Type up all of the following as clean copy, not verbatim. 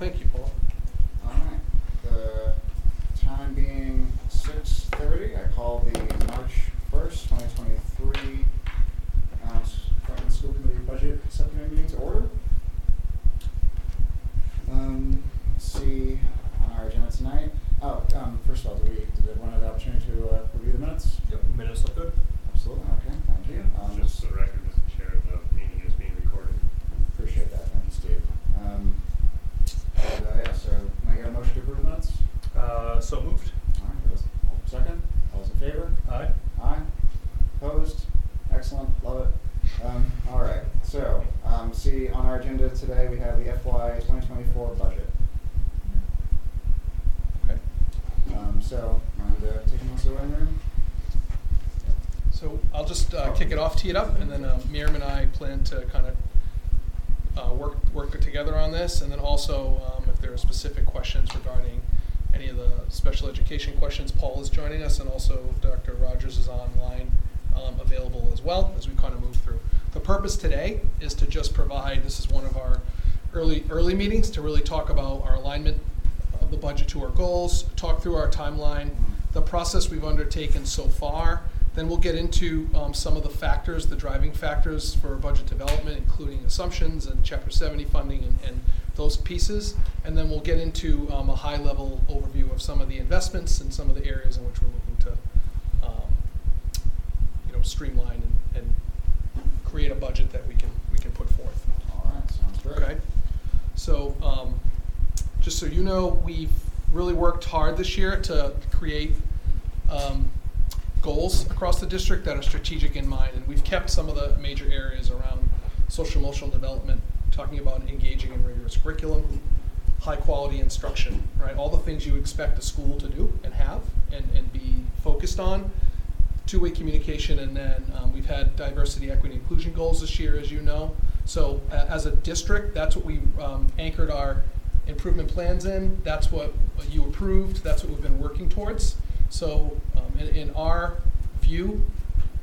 thank you, Paul. All right. The time being 6:30, I call the March 1st, 2023 Franklin School Committee Budget Subcommittee meeting to order. Let's see on our agenda tonight. Oh, first of all, did everyone have the opportunity to review the minutes? Yep, the minutes look good. Absolutely. Okay, thank you. Just the record, Mr. Chair, the meeting is being recorded. Appreciate that. Thank you, Steve. So can I get a motion to approve minutes? So moved. All right, second. All those in favor? Aye. Aye. Opposed? Excellent. Love it. All right. So, see, on our agenda today, we have the FY 2024 budget. Okay. So, mind taking us away, Miriam? So, I'll just kick it off, tee it up, and then Miriam and I plan to kind of work together on this, and then also if there are specific questions regarding any of the special education questions, Paul is joining us, and also Dr. Rogers is online available as well as we kind of move through. The purpose today is to just provide, this is one of our early meetings, to really talk about our alignment of the budget to our goals, talk through our timeline, the process we've undertaken so far. Then we'll get into some of the factors, the driving factors for budget development, including assumptions and Chapter 70 funding and those pieces. And then we'll get into a high-level overview of some of the investments and some of the areas in which we're looking to streamline and create a budget that we can put forth. All right, sounds great. Okay. So just so you know, we've really worked hard this year to create goals across the district that are strategic in mind, and we've kept some of the major areas around social emotional development, talking about engaging in rigorous curriculum, high quality instruction, right? All the things you expect a school to do and have and be focused on, two-way communication, and then we've had diversity, equity, inclusion goals this year, as you know. So as a district, that's what we anchored our improvement plans in, that's what you approved, that's what we've been working towards. So in our view,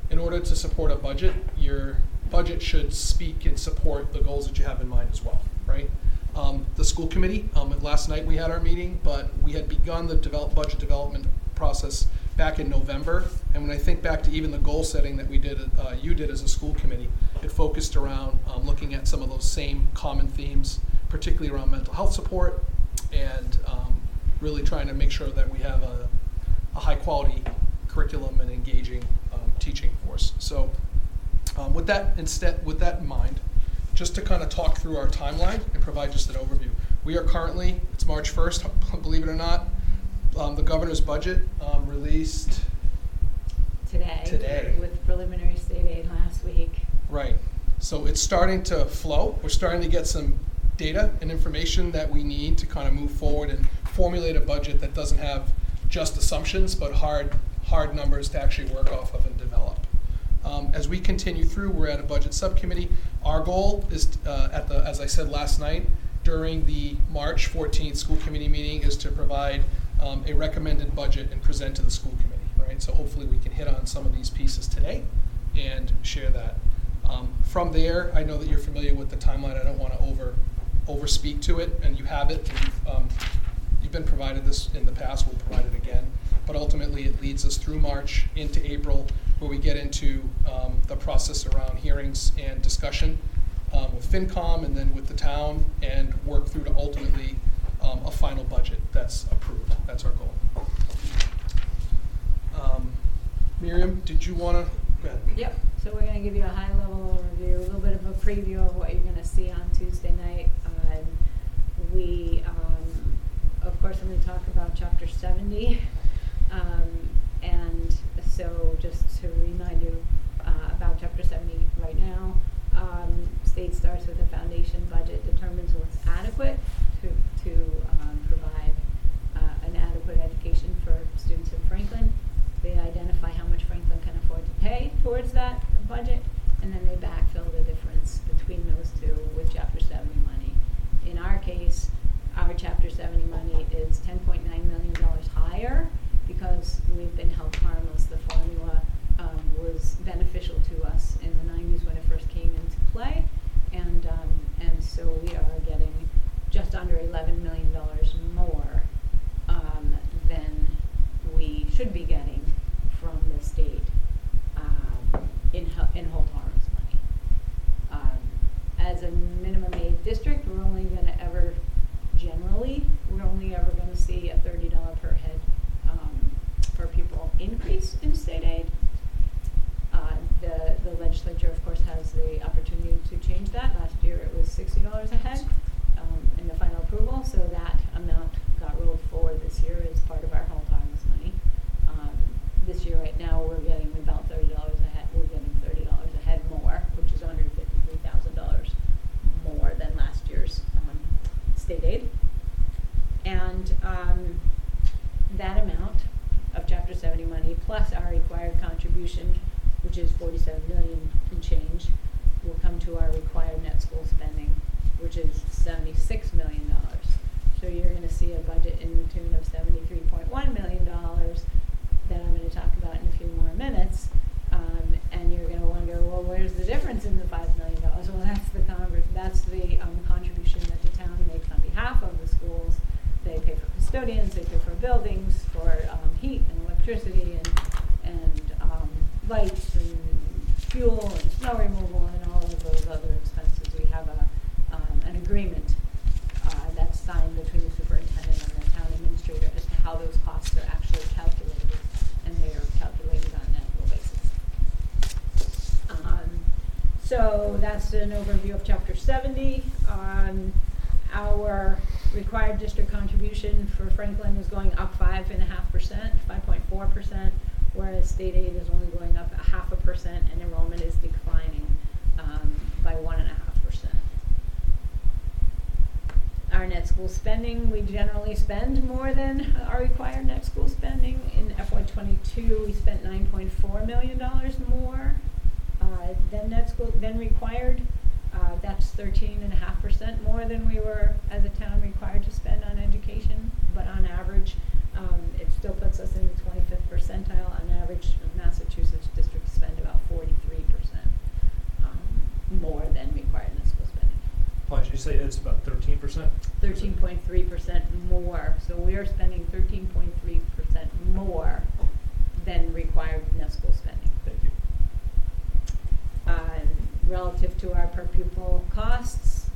in order to support a budget, your budget should speak and support the goals that you have in mind as well, right? The school committee, last night we had our meeting, but we had begun the budget development process back in November. And when I think back to even the goal setting that we did, you did as a school committee, it focused around looking at some of those same common themes, particularly around mental health support and really trying to make sure that we have a high-quality curriculum and engaging teaching force. So, with that in mind, just to kind of talk through our timeline and provide just an overview. We are currently, it's March 1st, believe it or not, the governor's budget released today with preliminary state aid last week. Right. So it's starting to flow. We're starting to get some data and information that we need to kind of move forward and formulate a budget that doesn't have just assumptions, but hard numbers to actually work off of and develop. As we continue through, we're at a budget subcommittee. Our goal is, as I said last night, during the March 14th school committee meeting, is to provide a recommended budget and present to the school committee, right? So hopefully we can hit on some of these pieces today and share that. From there, I know that you're familiar with the timeline. I don't want to overspeak to it, and you have it. You've been provided this in the past, we'll provide it again, but ultimately it leads us through March into April, where we get into the process around hearings and discussion with FinCom and then with the town, and work through to ultimately a final budget that's approved. That's our goal. Miriam, did you want to go ahead? Yep. So we're going to give you a high-level overview, a little bit of a preview of what you're going to see on Tuesday night. Of course, I'm going to talk about Chapter 70, and so just to remind you about Chapter 70 right now, state starts with a foundation budget, determines what's adequate to provide an adequate education for students in Franklin. They identify how much Franklin can afford to pay towards that budget, and then they backfill the difference between those two with Chapter 70 money. In our case, our Chapter 70 money is $10.9 million higher because we've been held harmless. The formula was beneficial to us in the 90s when it first came into play, and so we are getting just under $11 million more than we should be getting from the state in hold harmless money. As a minimum aid district, we're only ever going to see a $30 per head per pupil increase in state aid. The legislature, of course, has the opportunity to change that. Last year it was $60 a head in the final approval, so that amount got rolled forward this year as part of our hold harmless money. This year right now we're getting about $30 a head. We're getting $30 a head more, which is $153,000 more than last year's state aid. And that amount of Chapter 70 money plus our required contribution, which is $47 million and change, will come to our required net school spending, which is $76 million. So you're going to see a budget in the tune of $73.1 million that I'm going to talk about in a few more minutes. And you're going to wonder, well, where's the difference in the $5 million? Well, that's the contribution that the town makes on behalf of the schools. They pay for custodians, they pay for buildings, for heat and electricity and lights and fuel and snow removal and all of those other expenses. We have an agreement that's signed between the superintendent and the town administrator as to how those costs are actually calculated, and they are calculated on an annual basis. So that's an overview of Chapter 70. Our required district contribution for Franklin is going up 5.5%, 5.4%. whereas state aid is only going up 0.5%, and enrollment is declining by 1.5%. Our net school spending, we generally spend more than our required net school spending. In FY22, we spent $9.4 million more than required. That's 13.5% more than we were as a town required to spend on education, but on average, it still puts us in the 25th percentile. On average, Massachusetts districts spend about 43% more than required net school spending. Paul, should you say it's about 13%? 13.3% more. So we are spending 13.3% more than required net school spending. Thank you. Relative to our per pupil costs,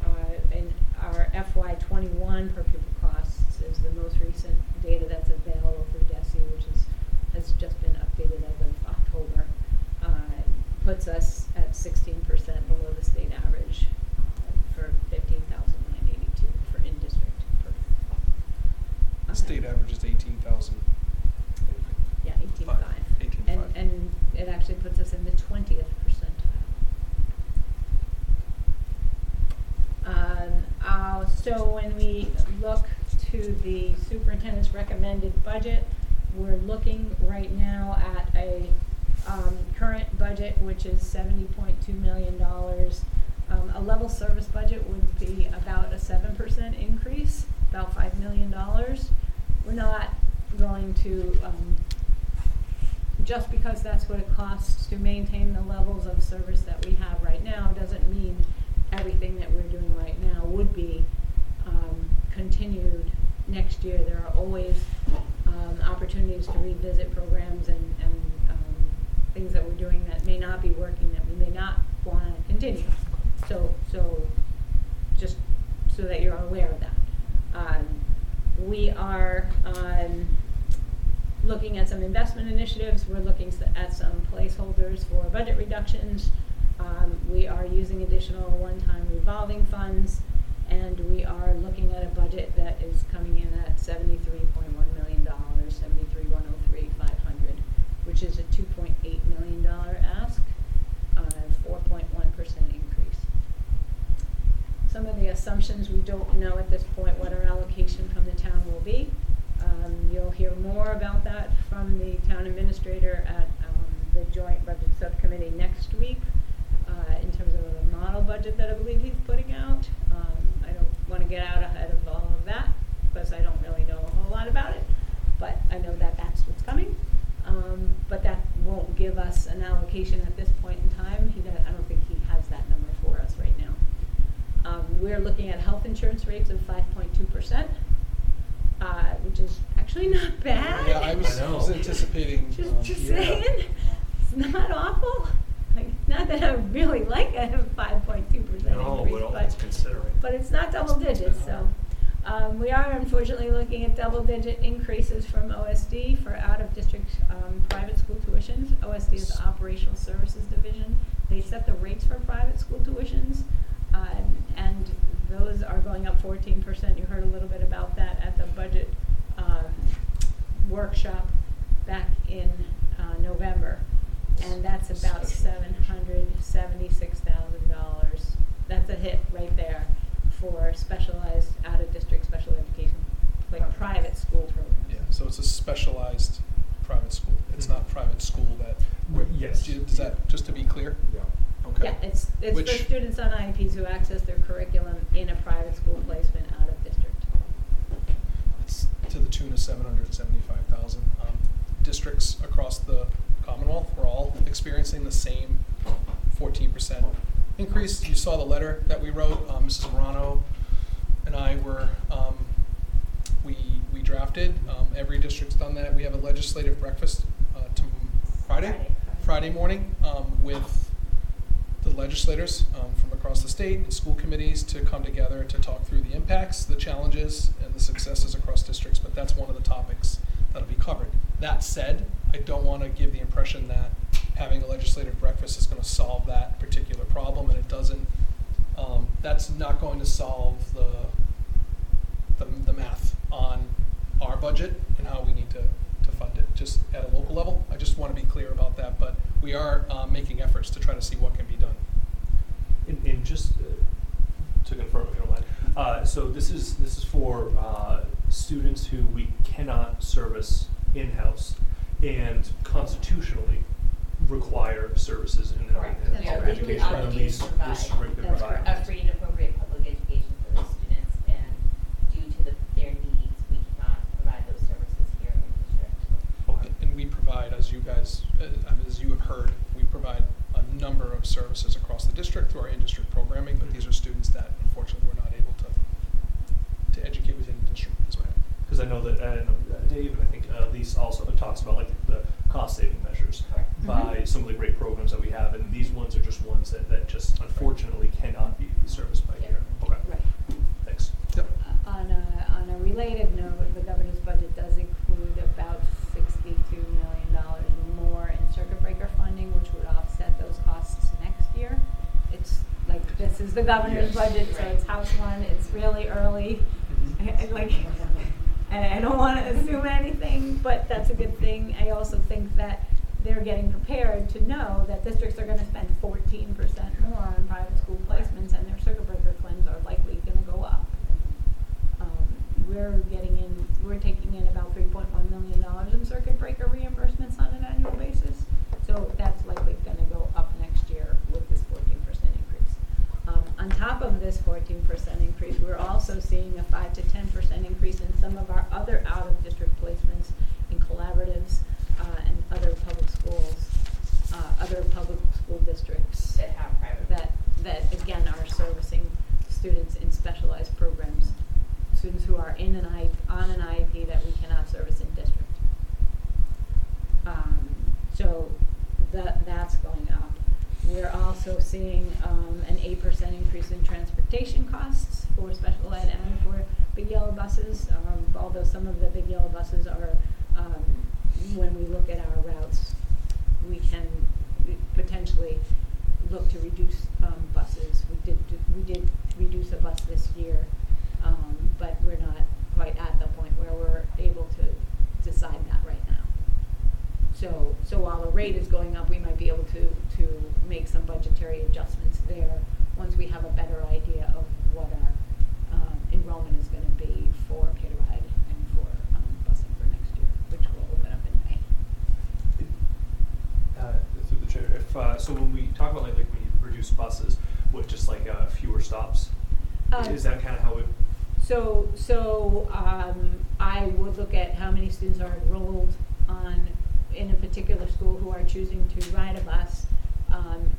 in our FY21 per pupil costs is the most recent data that's available for DESE, which has just been updated as of October, puts us at 16% below the state average for 15,982 for in-district per pupil. The state average is 18,000. Yeah, 18,500. And it actually puts us in the 20th percentile. So when we look to the superintendent's recommended budget, we're looking right now at a current budget, which is $70.2 million. A level service budget would be about a 7% increase, about $5 million. We're not going to, just because that's what it costs to maintain the levels of service that we have right now, doesn't mean everything that we're doing right now would be continued next year. There are always opportunities to revisit programs and things that we're doing that may not be working, that we may not want to continue. So just so that you're aware of that. We are looking at some investment initiatives. We're looking at some placeholders for budget reductions. We are using additional one-time revolving funds, and we are looking at a budget that is coming in at $73.1 million, $73,103,500, which is a $2.8 million ask, a 4.1% increase. Some of the assumptions, we don't know at this point what our allocation from the town will be. You'll hear more about that from the town administrator at the Joint Budget Subcommittee next week in terms of a model budget that I believe he's putting out. Want to get out ahead of all of that because I don't really know a whole lot about it, but I know that that's what's coming. But that won't give us an allocation at this point in time. I don't think he has that number for us right now. we're looking at health insurance rates of 5.2%, which is actually not bad. Yeah, I was anticipating. Just saying, it's not awful. Like, not that I really like a 5.2% increase, but it's not double digits. So we are unfortunately looking at double-digit increases from OSD for out-of-district private school tuitions. OSD is the Operational Services Division. They set the rates for private school tuitions, and those are going up 14%. You heard a little bit about that at the budget workshop back in November. And that's about $776,000. That's a hit right there for specialized, out-of-district special education, like private school programs. Yeah, so it's a specialized private school. It's not private school that... Yes. Does that, just to be clear? Yeah. Okay. Yeah, it's for students on IEPs who access their curriculum in a private school placement out-of-district. It's to the tune of $775,000. Districts across the Commonwealth, we're all experiencing the same 14% increase. You saw the letter that we wrote. Mrs. Morano and I were, we drafted. Every district's done that. We have a legislative breakfast Friday morning with the legislators from across the state and school committees to come together to talk through the impacts, the challenges, and the successes across districts. But that's one of the topics that'll be covered. That said, I don't want to give the impression that having a legislative breakfast is going to solve that particular problem, and it doesn't. That's not going to solve the math on our budget and how we need to fund it, just at a local level. I just want to be clear about that, but we are making efforts to try to see what can be done. And just to confirm, if you don't mind, so this is for students who we cannot service in-house and constitutionally require services in their public education, or at least restricted providers. A free and appropriate public education for those students, and due to their needs, we cannot provide those services here in the district. Okay. And we provide, as you have heard, we provide a number of services across the district through our in-district programming, but these are students that, unfortunately, we're not able to educate within the district as well. Because I know that Dave and I think Elise also talks about like the cost-saving measures by some of the great programs that we have, and these ones are just ones that just unfortunately cannot be serviced by here. Okay. Right. Thanks. Yep. On a related note, the governor's budget does include about $62 million more in circuit breaker funding, which would offset those costs next year. It's like this is the governor's budget, so it's House 1. It's really early. I don't want to assume anything, but that's a good thing. I also think that they're getting prepared to know that districts are going to spend 14% more on private school placements, and their circuit breaker claims are likely going to go up. We're taking in about $3.1 million in circuit breaker reimbursements on an annual basis, so that's likely going to go up next year with this 14% increase. On top of this 14% increase, we're also seeing a 5 to 10% increase in some of our other out-of-district placements in collaboratives and other public schools, other public school districts that have private that again are servicing students in specialized programs, students who are on an IEP that we cannot service in district. So that's going up. We're also seeing an 8% increase in transportation costs for special ed and for big yellow buses, although some of the big yellow buses are, when we look at our routes, we can potentially look to reduce buses. We did reduce a bus this year, but we're not quite at the point where we're able to decide that right now. So while the rate is going up, we might be able to make some budgetary adjustments there once we have a better idea of what our enrollment is going to be for Kid Ride and for busing for next year, which will open up in May. Through the chair, so when we talk about like when you reduce buses, what just like fewer stops, is that kind of how it? So I would look at how many students are enrolled in a particular school who are choosing to ride a bus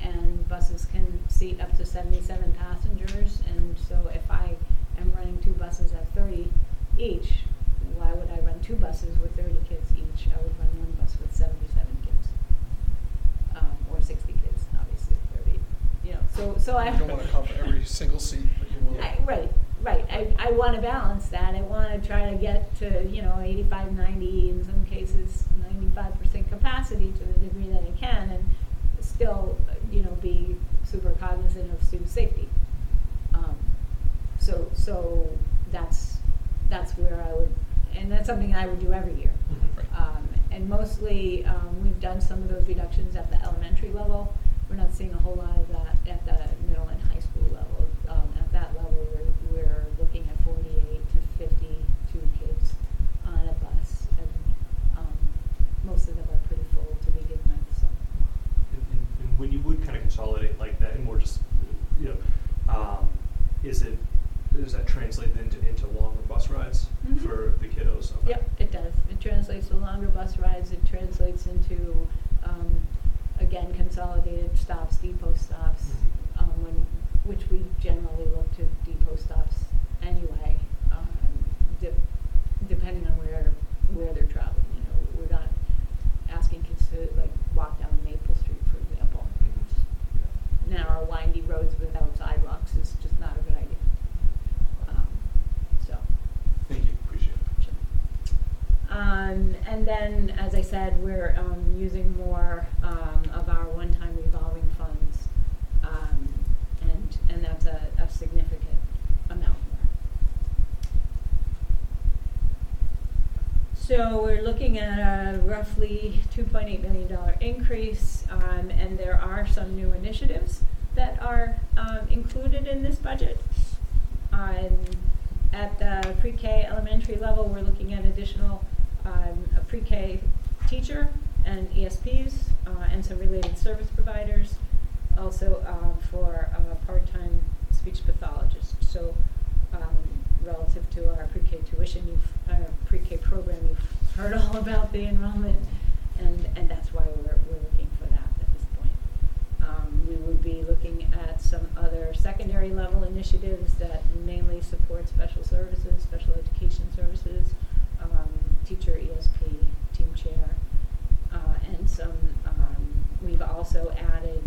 and buses can seat up to 77 passengers, and so if I am running two buses at 30 each, why would I run two buses with 30 kids each? I would run one bus with 77 kids, or 60 kids, obviously, 30, you know, so I don't want to cover every single seat, but you will. Right. I want to balance that. I want to try to get to, 85, 90, in some cases, 95% capacity to the degree that I can, and still, be super cognizant of student safety. So that's where I would, and that's something I would do every year. Right. And mostly, we've done some of those reductions at the elementary level. We're not seeing a whole lot of that at the middle and high school level. At that level, we're looking at 48 to 52 kids on a bus, and most of them are pretty full to begin with. So, and when you would kind of consolidate like that, and more just, does that translate then into longer bus rides for the kiddos? Okay. Yep, it does. It translates to longer bus rides. It translates into again, consolidated stops, depot stops, which we generally look to depot stops anyway, depending on where they're traveling. We're not asking kids to walk down Maple Street, for example. Mm-hmm. Yeah. Narrow, windy roads without sidewalks is just not a good idea. Thank you. Appreciate it. Sure. And then, as I said, we're using more of our one-time revolving funds, and that's a significant amount more. So we're looking at a roughly $2.8 million increase, and there are some new initiatives that are included in this budget. At the pre-K elementary level, we're looking at additional a pre-K teacher and ESPs and some related service providers, also for a part-time speech pathologist. So relative to our pre-K tuition, our pre-K program, you've heard all about the enrollment, and that's why we're looking for that at this point. We would be looking at some other secondary level initiatives that mainly support special services, special education services, teacher ESP, team chair, and some, we've also added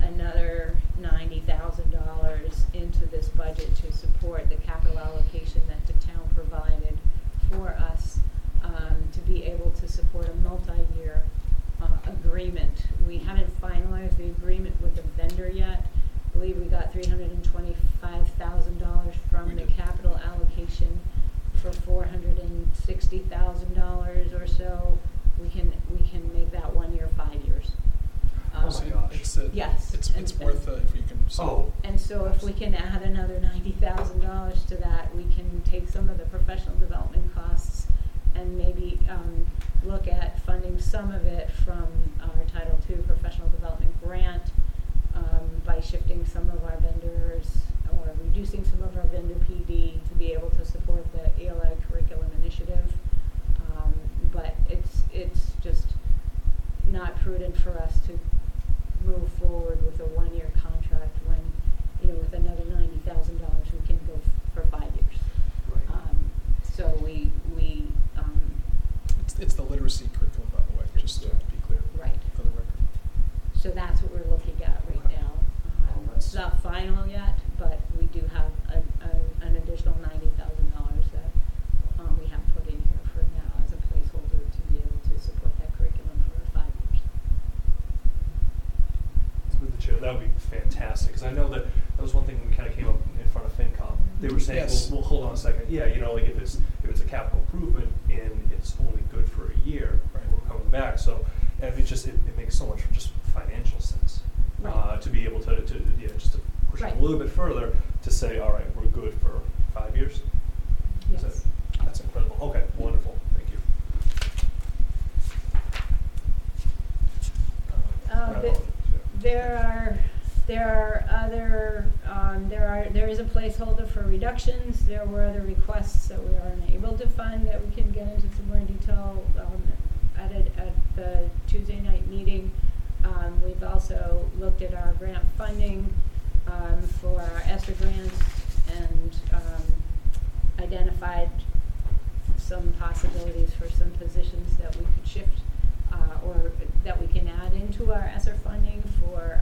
another $90,000 into this budget to support the capital allocation that the town provided for us to be able to support a multi-year agreement. We haven't finalized the agreement with the vendor yet. I believe we got $325,000 from the capital allocation for $460,000 or so. We can make that 1 year, 5 years. Oh my gosh! Yes, it's worth it if you can. And so if we can add another $90,000 to that, we can take some of the professional development costs and maybe look at funding some of it from our Title II professional development grant. By shifting some of our vendors or reducing some of our vendor PD to be able to support the ELA curriculum initiative. But it's just not prudent for us to move forward with a 1 year contract when, with another $90,000 we can go for 5 years. Right. So we it's the literacy curriculum, by the way, just to be clear. Right. For the record. So that's what we're looking at right now. It's not final yet, but we do have an additional $90,000 that we have put in here for now as a placeholder to be able to support that curriculum for 5 years. With the chair, that would be fantastic, because I know that was one thing when we kind of came up in front of FinCom. They were saying, yes. Well, hold on a second. Yeah, if it's a capital improvement and it's only good for a year, right? We're coming back, so. And it makes so much just financial sense, right. To be able to push right. It a little bit further to say, all right, we're good for 5 years. Yes. That's incredible. Okay, wonderful. Thank you. There is a placeholder for reductions. There were other requests that we are unable to fund that we can get into some more detail. At the Tuesday night meeting, We've also looked at our grant funding for our ESSER grants and identified some possibilities for some positions that we could shift or that we can add into our ESSER funding for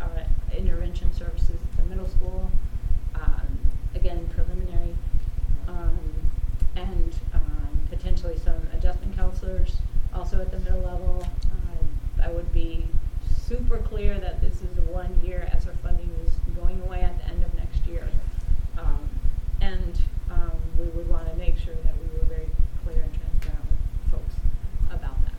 intervention services at the middle school. Again, preliminary, and potentially some adjustment counselors also at the middle level. I would be super clear that this is a one-year ESSER funding is going away at the end of next year, and we would want to make sure that we were very clear and transparent with folks about that.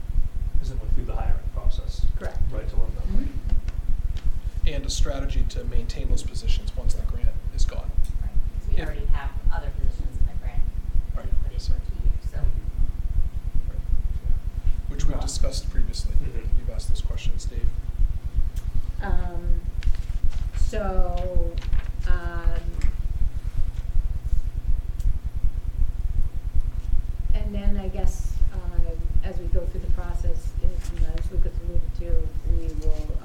As it went through the hiring process. Correct. Right to along that way. And a strategy to maintain those positions once the grant is gone. Right. Because we already have other positions in the grant. Right. But it's for 2 years, so. Right. Yeah. Which we've discussed previously. Mm-hmm. You've asked those questions, Dave. And then I guess as we go through the process, as Lucas alluded to, we will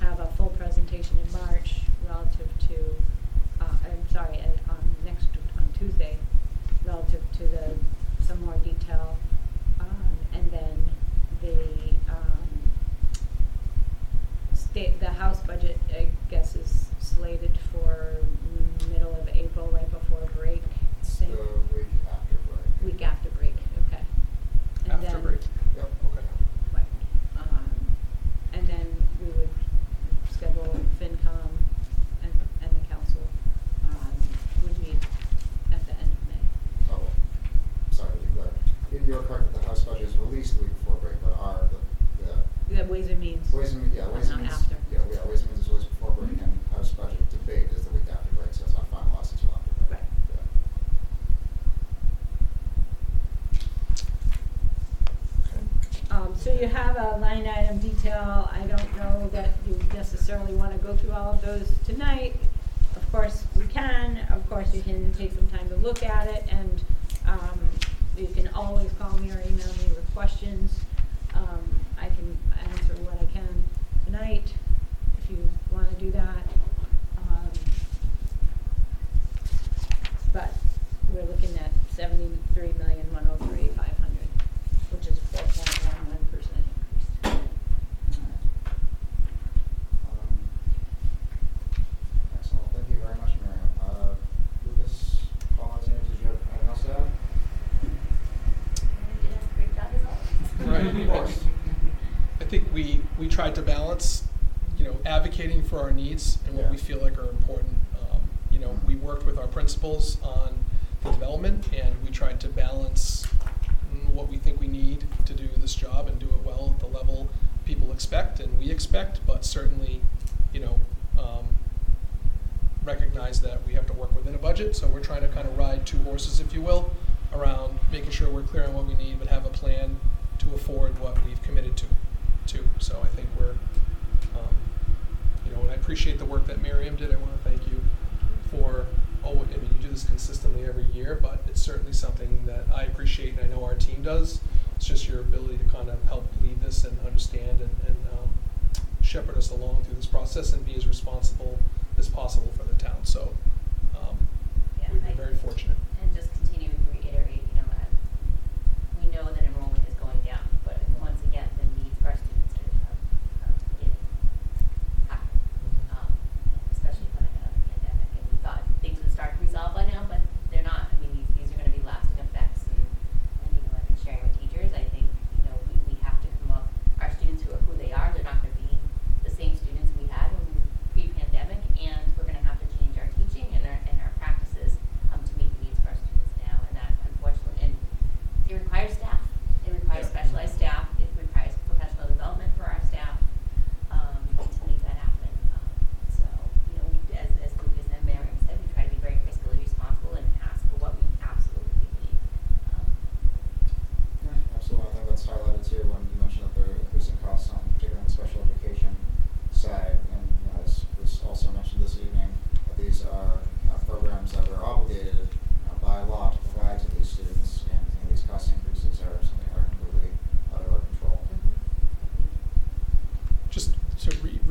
have a full presentation in March relative to, on Tuesday, relative to some more detail, and then the House budget, I guess, is slated for middle of April, right before break. Week after break. Week after break, okay. And after break. Yep. Okay. Right. And then we would schedule FinCom and the council would meet at the end of May. Oh, sorry, in your part, the House budget is released the week before break, but the Ways and Means. After. Yeah, Ways and Means is always before break, mm-hmm. and House budget debate is the week after break, so it's not finalized until after break. Right. Yeah. Okay. So you have a line item detail. I don't know that you necessarily want to go through all of those tonight. Of course we can. Of course you can take some time to look at it, and you can always call me or email me with questions. I can answer what I can tonight if you want to do that. But we're looking at $73,103,500, which is 4.11% increase. Excellent. Thank you very much, Miriam. Lucas, Paul, did you have anything else to add? You did a great job as always. Right, of course. I think we tried to balance, advocating for our needs and what we feel like are important. We worked with our principals on the development, and we tried to balance what we think we need to do this job and do it well at the level people expect and we expect, but certainly, recognize that we have to work within a budget. So we're trying to kind of ride two horses, if you will, around making sure we're clear on what we need, but have a plan to afford what we've committed to. So I think we're, and I appreciate the work that Miriam did. I want to thank you for, you do this consistently every year, but it's certainly something that I appreciate and I know our team does. It's just your ability to kind of help lead this and understand and shepherd us along through this process and be as responsible as possible for the town. So we've been very fortunate. And just continuing to reiterate, we know that enrollment is going down, but once again, the needs of our students are getting higher, especially coming out of the pandemic. And we thought things would start to resolve by now, but they're not. I mean, these are going to be lasting effects. And I've been sharing with teachers. I think, we have to come up. Our students who are who they are, they're not going to be the same students we had when we were pre-pandemic, and we're going to have to change our teaching and our practices to meet the needs of our students now. And that, unfortunately, and it requires staff. It requires specialized staff. It requires professional development for our staff to make that happen. So, we, as Lucas and Miriam said, we try to be very fiscally responsible and ask for what we absolutely need. Absolutely. I think that's highlighted too when you mentioned that there are increasing costs, particularly on the special education side. And as was also mentioned this evening, these are programs that we're obligated by law to provide to these students, and these cost increases are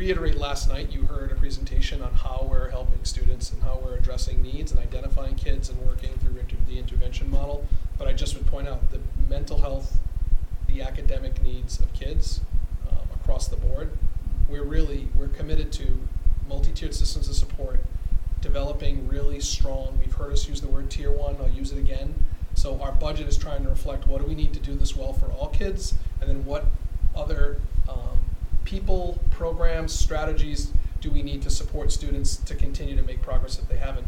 reiterate, last night you heard a presentation on how we're helping students and how we're addressing needs and identifying kids and working through the intervention model. But I just would point out the mental health, the academic needs of kids across the board. We're committed to multi-tiered systems of support, developing really strong, we've heard us use the word tier one, I'll use it again. So our budget is trying to reflect what do we need to do this well for all kids, and then what other people, programs, strategies do we need to support students to continue to make progress if they haven't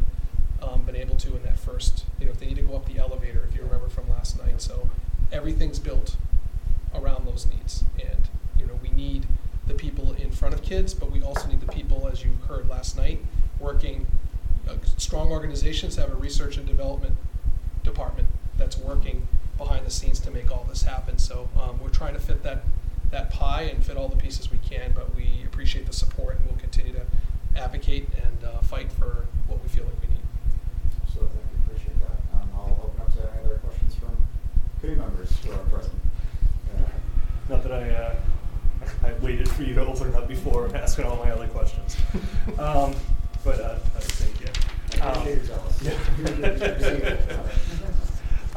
been able to in that first, if they need to go up the elevator, if you remember from last night. So everything's built around those needs. And, we need the people in front of kids, but we also need the people, as you heard last night, working. Strong organizations have a research and development department that's working behind the scenes to make all this happen. So we're trying to fit that pie and fit all the pieces we can, but we appreciate the support and we'll continue to advocate and fight for what we feel like we need. Absolutely, I appreciate that. I'll open up to any other questions from committee members who are present. Not that I waited for you to open it up before asking all my other questions. But thank you.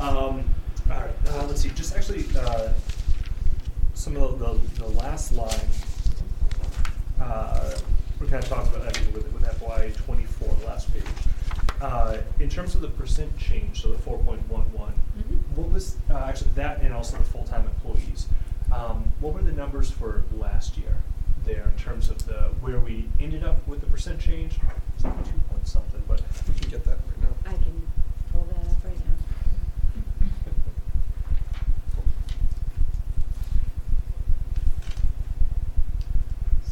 All right, let's see, just actually, some of the last line, we're kind of talking about, with FY24, last page. In terms of the percent change, so the 4.11, what was, actually that and also the full-time employees, what were the numbers for last year there in terms of where we ended up with the percent change? It's like 2 point something, but we can get that right now. I can pull that up right now.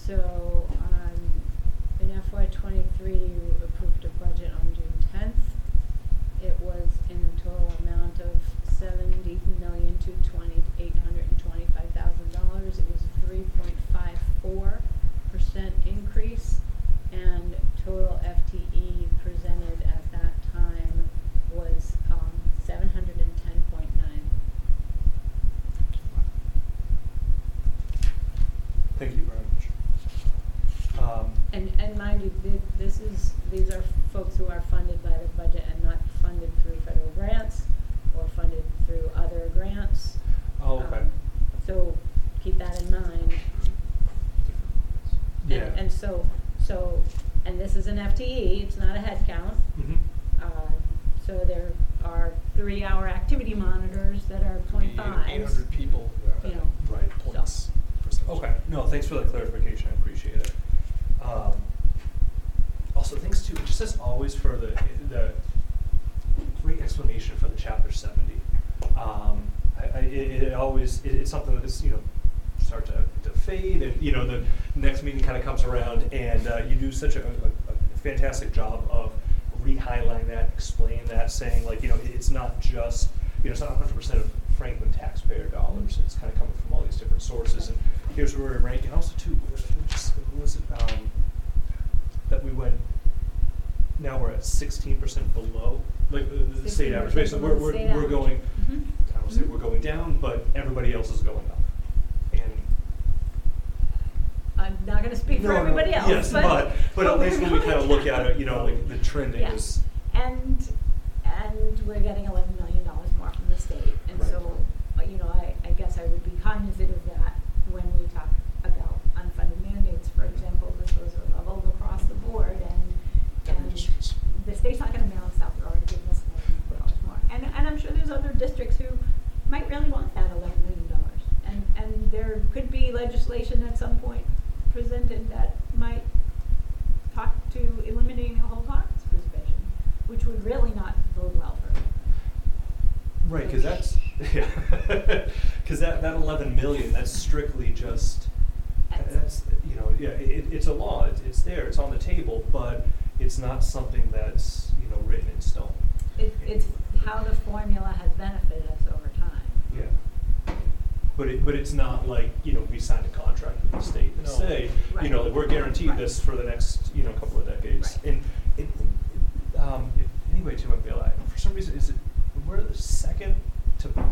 So in FY23, you approved a budget on June 10th. It was in a total amount of $70,228,825. It was a 3.54% increase, and total FTE presented at that time was 710.9. Thank you very much. And mind you, these are folks who are funded by the budget and not funded through federal grants or funded through other grants. Oh, okay. So keep that in mind. Yeah. And this is an FTE. It's not a head count. Mm-hmm. So there are 3-hour activity monitors that are 0.5. 800 people. Right. Points. So. Okay. No, thanks for the clarification. I appreciate it. Also, thanks too, just as always, for the great explanation for the Chapter 70. It's something that is start to fade, and the next meeting kind of comes around, and you do such a fantastic job of re-highlighting that, explaining that, saying it's not just it's not 100% of Franklin taxpayer dollars. It's kind of coming from all these different sources, and here's where we're ranking. Also, too, that we went. Now we're at 16% below, the state average. Basically, we're going. Mm-hmm. I don't say we're going down, but everybody else is going up. And I'm not going to speak for everybody else. Yes, but at least when we kind of look at it, the trending is. And we're getting $11 million more from the state, and right. So I guess I would be cognizant of that when we talk about unfunded mandates, for example, because those are leveled across the board, and the state's not going to balance out. They're already giving us $11 million more, and I'm sure there's other districts who might really want that $11 million, and there could be legislation at some point presented that might talk to eliminating a whole conference provision, which would really not bode well for everyone. Right, because that $11 million, that's strictly just it's a law. It's there. It's on the table, but it's not something that's written in stone. It's how the formula has benefited us over time. Yeah, but it's not like we signed a contract with the state that say right. We're guaranteed this for the next couple of decades. Right. And anyway, to my bill, for some reason we're the second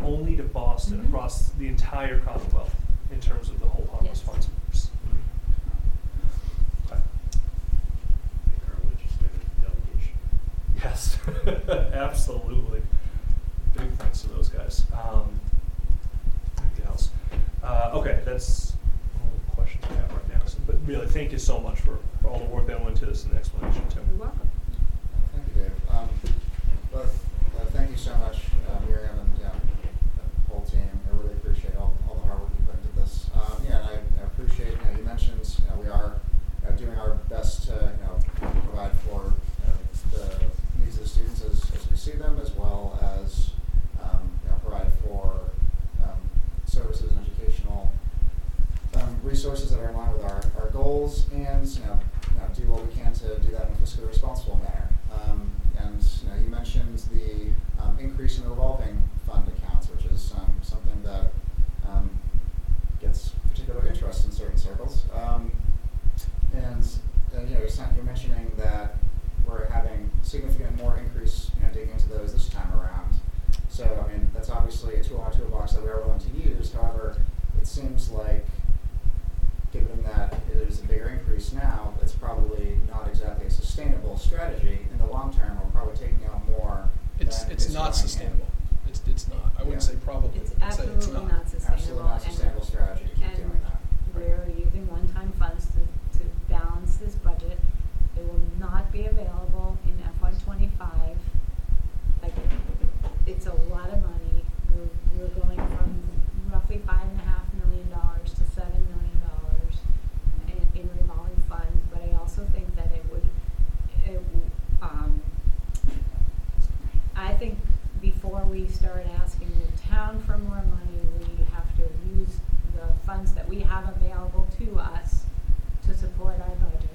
only to Boston across the entire Commonwealth in terms of the whole harmless funds. Absolutely. Big thanks to those guys and gals. Okay, that's all the questions I have right now. So, but really, thank you so much for all the work that went into this and the explanation, too. You're welcome. Thank you, Dave. Thank you so much, Miriam and the whole team. I really appreciate all the hard work you put into this. And I appreciate, you mentioned we are doing our best to provide for the needs of the students as we see them, as well as provide for services and educational resources that are in line with our goals, and do what we can to do that in a fiscally responsible manner. You mentioned the increase in the revolving fund accounts, which is something that gets particular interest in certain circles. You're mentioning that we're having significant more increase, digging into those this time around. So, that's obviously a tool in our toolbox that we are willing to use. However, it seems like, given that it is a bigger increase now, it's probably not exactly a sustainable strategy in the long term. We're probably taking out more. It's not sustainable. It's not. I wouldn't say probably. It's absolutely not sustainable. Absolutely not sustainable strategy to keep doing that. We're using one-time funds to balance this budget. They will not be available in FY25. Like, it's a lot of money. We're going from roughly $5.5 million to $7 million in revolving funds. But I also think that I think before we start asking the town for more money, we have to use the funds that we have available to us to support our budget.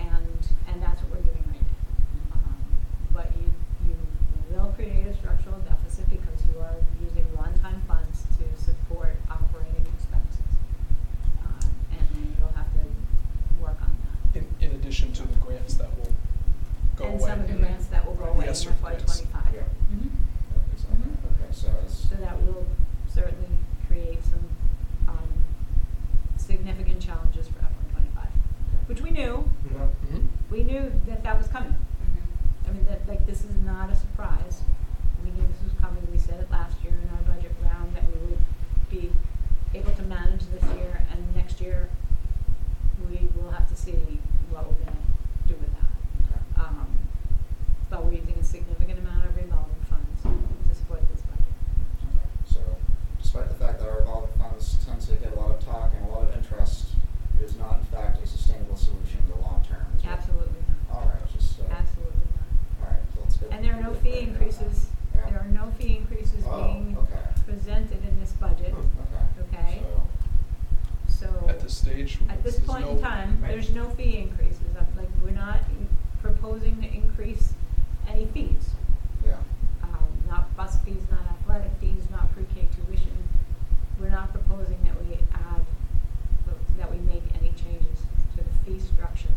And that's what we're doing right now. But you will create a structural deficit because you are using one-time funds to support operating expenses. And then you'll have to work on that. In addition to the grants that will go away. And some of the grants that will go away in FY25. Yes. Yeah. Mm-hmm. Okay, so that will certainly create some significant challenges for FY25, which we knew. Mm-hmm. We knew that was coming. Mm-hmm. I mean, this is not a surprise. We knew this was coming. We said it last year in our budget round that we would be able to manage this year, and next year we will have to see what we're going to do with that. But we're using a significant amount of revolving funds to support this budget. Okay. So, despite the fact that our revolving funds tend to get a lot of talk and a lot of interest, it is not, in fact, a sustainable solution in the long term. Absolutely not. All right. Absolutely not. All right. So let's get. And there are no fee increases. Yeah. There are no fee increases being presented in this budget. Okay. So at this stage, at this point in time, there's no fee increases. We're not proposing to increase any fees. Yeah. Not bus fees, not athletic fees, not pre-K tuition. We're not proposing that we add. That we make any changes to the fee structure.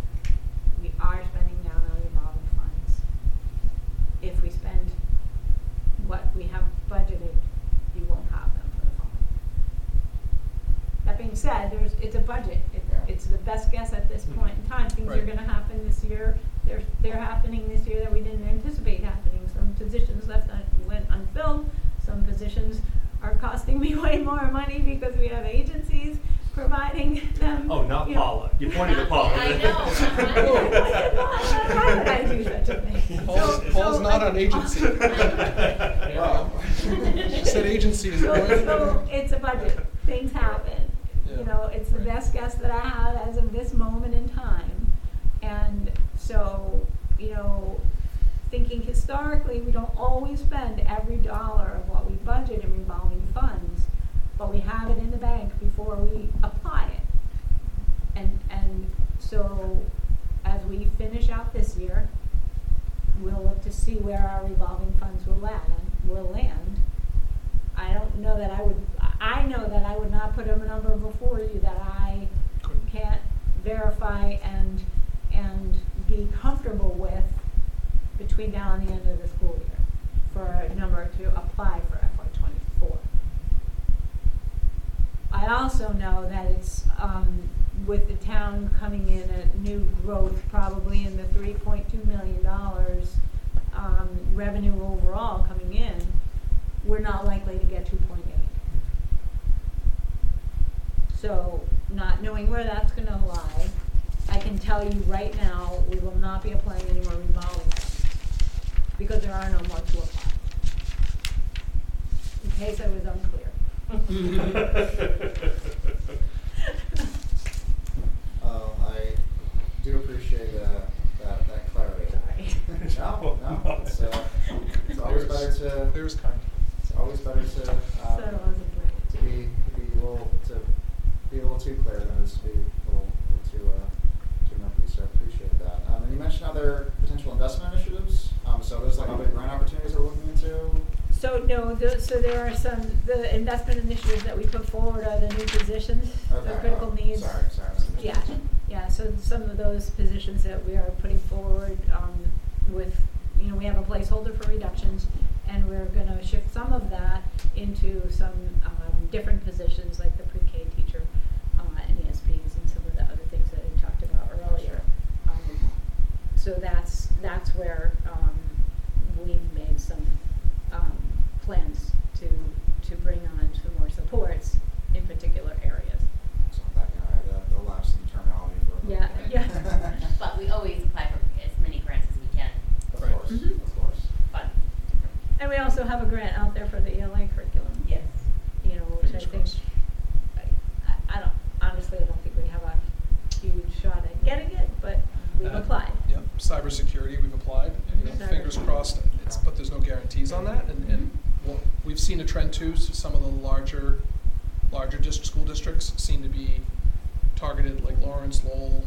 We are spending down on revolving funds. If we spend what we have budgeted, we won't have them for the fall. That being said, it's a budget. It's the best guess at this point in time. Things are going to happen this year. They're happening this year that we didn't anticipate happening. Some positions went unfilled. Some positions are costing me way more money because we have agencies providing them. Oh, not Paula. You pointed to Paula. I know. Why would I do such a thing? Paul's not on agency. She said agency is good. So it's a budget. Things happen. Yeah. It's the best guess that I have as of this moment in time. And so, thinking historically, we don't always spend every dollar of what we budget in revolving funds. But we have it in the bank before we apply it. And so as we finish out this year, we'll look to see where our revolving funds will land. I know that I would not put a number before you that I can't verify and be comfortable with between now and the end of the school year for a number to apply for FY24. I also know that it's with the town coming in at new growth, probably in the $3.2 million revenue overall coming in, we're not likely to get 2.8. So not knowing where that's going to lie, I can tell you right now we will not be applying any more revolving because there are no more to apply. In case I was unclear. I do appreciate that clarity. Sorry. No. It's always better to. There's kind. It's always better to. To be a little too clear than it is to be a little too muffled. So I appreciate that. And you mentioned other potential investment initiatives. So there's like other grant opportunities we're looking into. So no, so there are some the investment initiatives that we put forward are the new positions, okay, the critical needs. Sorry. Yeah. So some of those positions that we are putting forward, with we have a placeholder for reductions, and we're going to shift some of that into some different positions like the pre-K teacher and ESPs and some of the other things that we talked about earlier. So that's where we've made some. Plans to bring on some more supports in particular areas. So that guy, the lapse in terminology for a yeah. But we always apply for as many grants as we can. Of course. Mm-hmm. Of course. But and we also have a grant out there for the ELA curriculum. Yes. Which I think I don't think we have a huge shot at getting it, but we've applied. Yep. Cybersecurity we've applied. Fingers crossed, but there's no guarantees on that and we've seen a trend too. So some of the larger school districts seem to be targeted, like Lawrence, Lowell,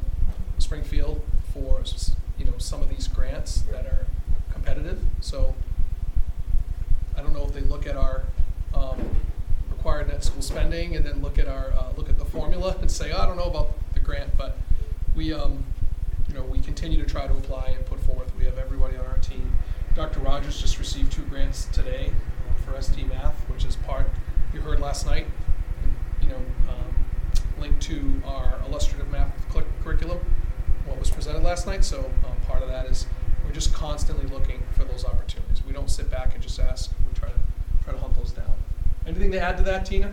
Springfield, for some of these grants that are competitive. So I don't know if they look at our required net school spending and then look at our look at the formula and say, I don't know about the grant, but we we continue to try to apply and put forth. We have everybody on our team. Dr. Rogers just received 2 grants today for ST Math, which is part, you heard last night, linked to our Illustrative Math curriculum, what was presented last night. So part of that is we're just constantly looking for those opportunities. We don't sit back and just ask. We try to hunt those down. Anything to add to that, Tina?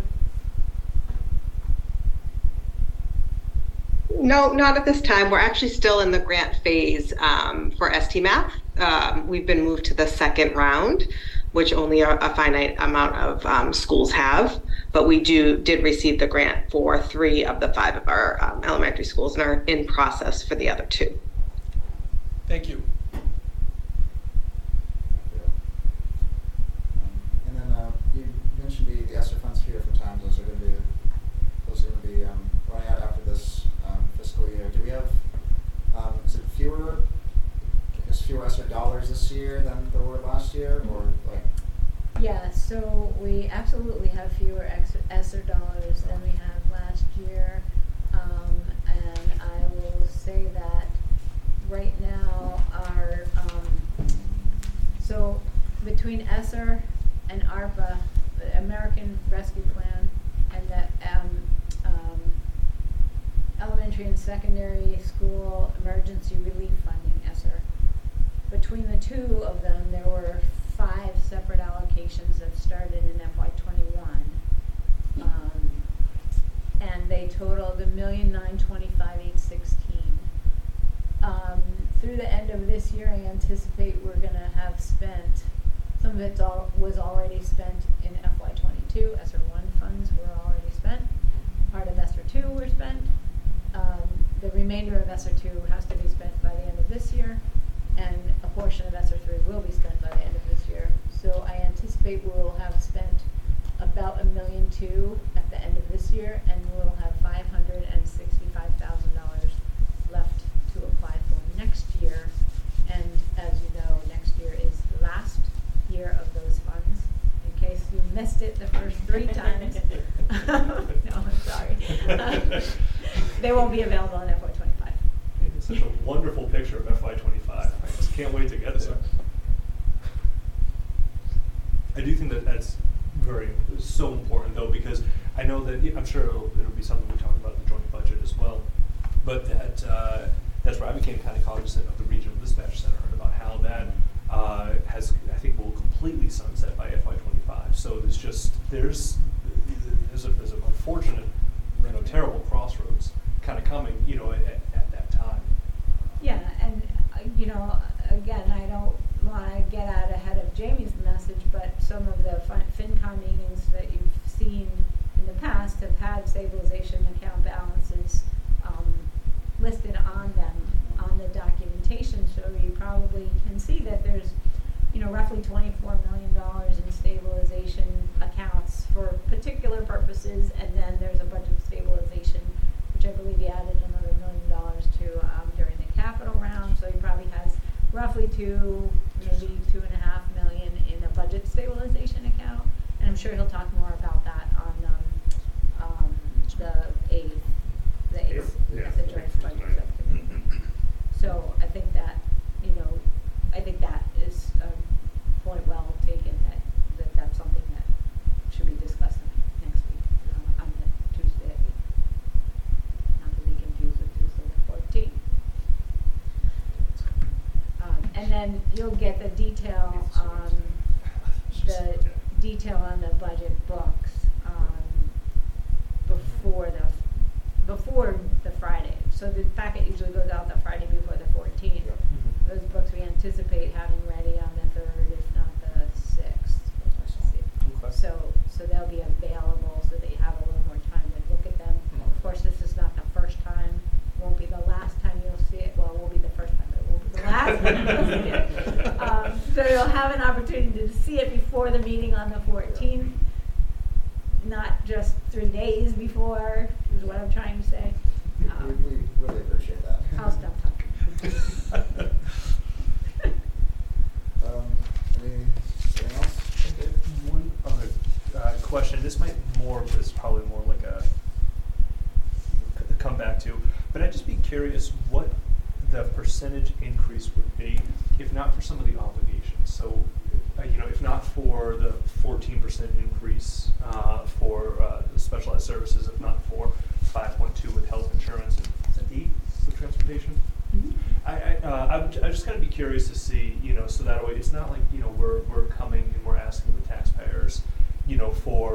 No, not at this time. We're actually still in the grant phase for ST Math. We've been moved to the second round, which only a finite amount of schools have. But we did receive the grant for 3 of the 5 of our elementary schools and are in process for the other 2. Thank you. And then you mentioned the ESSER funds here from time. Those are going to be running out after this. Fiscal year. Do we have fewer ESSER dollars this year than there were last year, or like? Yeah, so we absolutely have fewer ESSER dollars than we had last year, and I will say that right now our so between ESSER and ARPA, the American Rescue Plan, and the elementary and secondary school emergency relief funding, ESSER. Between the 2 of them, there were 5 separate allocations that started in FY21, and they totaled $1,925,816. Through the end of this year, I anticipate we're going to have spent some of it was already spent in FY22. ESSER 1 funds were already spent. Part of ESSER 2 were spent. The remainder of ESSER 2 has to be spent by the end of this year, and a portion of ESSER 3 will be spent by the end of this year. So I anticipate we will have spent about $1,200,000 at the end of this year, and we'll have $565,000 left to apply for next year. And as you know, next year is the last year of those funds. In case you missed it the first 3 times, no, I'm sorry. They won't be available on FY25. It's such a wonderful picture of FY25. I just can't wait to get there. I do think that that's so important, though, because I know that I'm sure it'll be something we talk about in the joint budget as well. But that's where I became kind of cognizant of the regional dispatch center and about how that has, I think, will completely sunset by FY25. So there's just there's an unfortunate, terrible crossroads kind of coming, at that time. Yeah, and again, I don't want to get out ahead of Jamie's message, but some of the FinCom meetings that you've seen in the past have had stabilization account balances listed on them on the documentation, so you probably can see that there's, roughly $24 million in stabilization accounts for particular purposes, and then there's a bunch of stabilization, which I believe he added another $1 million to during the capital round. So he probably has roughly $2, maybe $2.5 million in a budget stabilization account, and I'm sure he'll talk more about that on the eighth, the joint budget subcommittee. So I think that, that is a point well taken, that's something that should be discussed next week on the Tuesday at 8. Not to be confused with Tuesday the 14th. And then you'll get the detail on the budget books before the Friday. So the packet usually goes out the Friday before the 14th. Yeah. Those books we anticipate having ready on the 3rd, if not the 6th. Okay. So they'll be available so that you have a little more time to look at them. Mm-hmm. Of course, this is not the first time. It won't be the last time you'll see it. Well, it won't be the first time, but it won't be the last time you'll see it. So you'll have an opportunity to see it before the meeting on the 14th, not just 3 days before, is what I'm trying to say. We really appreciate that. I'll stop talking. Anything else? Okay. One other question. This is probably more like a comeback to, but I'd just be curious what the percentage increase would be, if not for some of the obligations. So, if not for the 14% increase for specialized services, if not for 5.2 with health insurance and 8 with transportation. Mm-hmm. I'm just going to be curious to see, so that way it's not like, we're coming and we're asking the taxpayers, for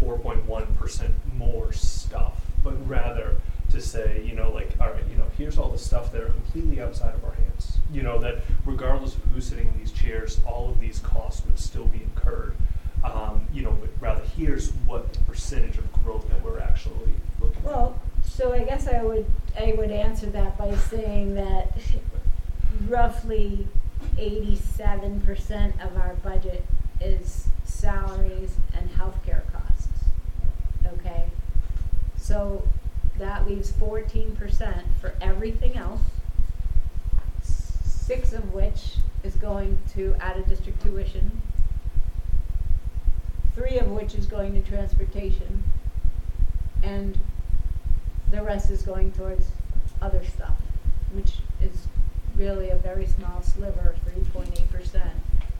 4.1% more stuff, but rather to say, all right, here's all the stuff that are completely outside of our hands, that regardless of who's sitting in these chairs, all of these costs would still be incurred, but rather here's what percentage of growth that we're actually looking at. So I guess I would answer that by saying that roughly 87% of our budget is salaries and healthcare costs. Okay, so that leaves 14% for everything else, 6 of which is going to out-of-district tuition, 3 of which is going to transportation, and the rest is going towards other stuff, which is really a very small sliver, 3.8%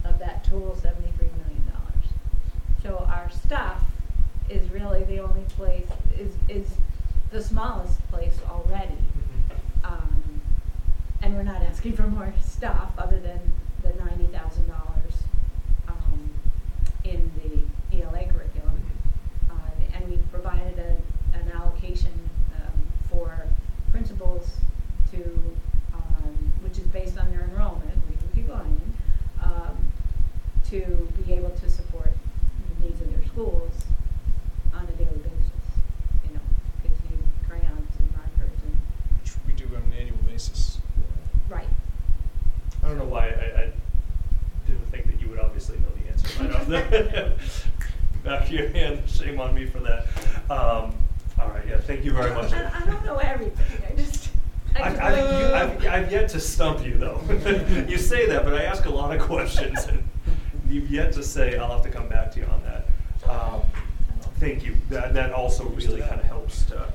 of that total $73 million. So our stuff is really the only place, is the smallest place already. And we're not asking for more stuff other than the $90,000 in the ELA curriculum. And we've provided an allocation for principals to, which is based on their enrollment, we can keep going, to be able to support the needs of their schools on a daily basis. Kids need crayons and markers. Which we do on an annual basis. Right. I don't know why I didn't think that you would obviously know the answer right off the back of your hand. Shame on me for that. All right, yeah, thank you very much. I don't know everything. I've yet to stump you, though. You say that, but I ask a lot of questions, and you've yet to say. I'll have to come back to you on that. Thank you. That also really kind of helps to,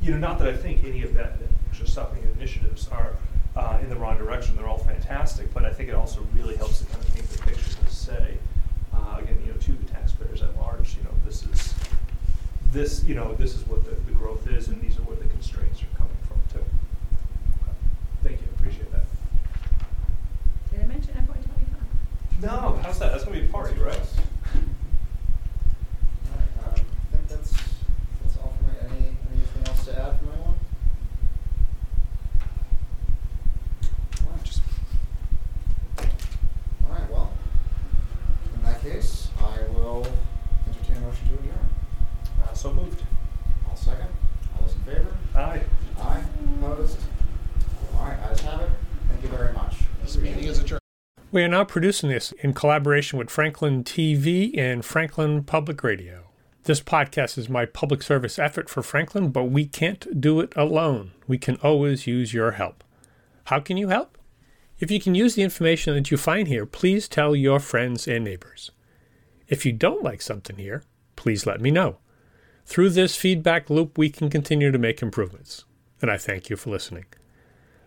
not that I think any of that extra stuffing initiatives are in the wrong direction. They're all fantastic, but I think it also really helps to kind of paint the picture and say, again, to the taxpayers at large, this is what the growth is, and these are where the constraints are coming from, too. Okay. Thank you. Appreciate that. No, how's that? That's going to be a party, right? All right, I think that's all for me. Anything else to add from anyone? All right, well, in that case, I will entertain a motion to adjourn. So moved. I'll second. All those in favor? Aye. Aye. Opposed? All right, ayes have it. Thank you very much. This meeting is adjourned. We are now producing this in collaboration with Franklin TV and Franklin Public Radio. This podcast is my public service effort for Franklin, but we can't do it alone. We can always use your help. How can you help? If you can use the information that you find here, please tell your friends and neighbors. If you don't like something here, please let me know. Through this feedback loop, we can continue to make improvements. And I thank you for listening.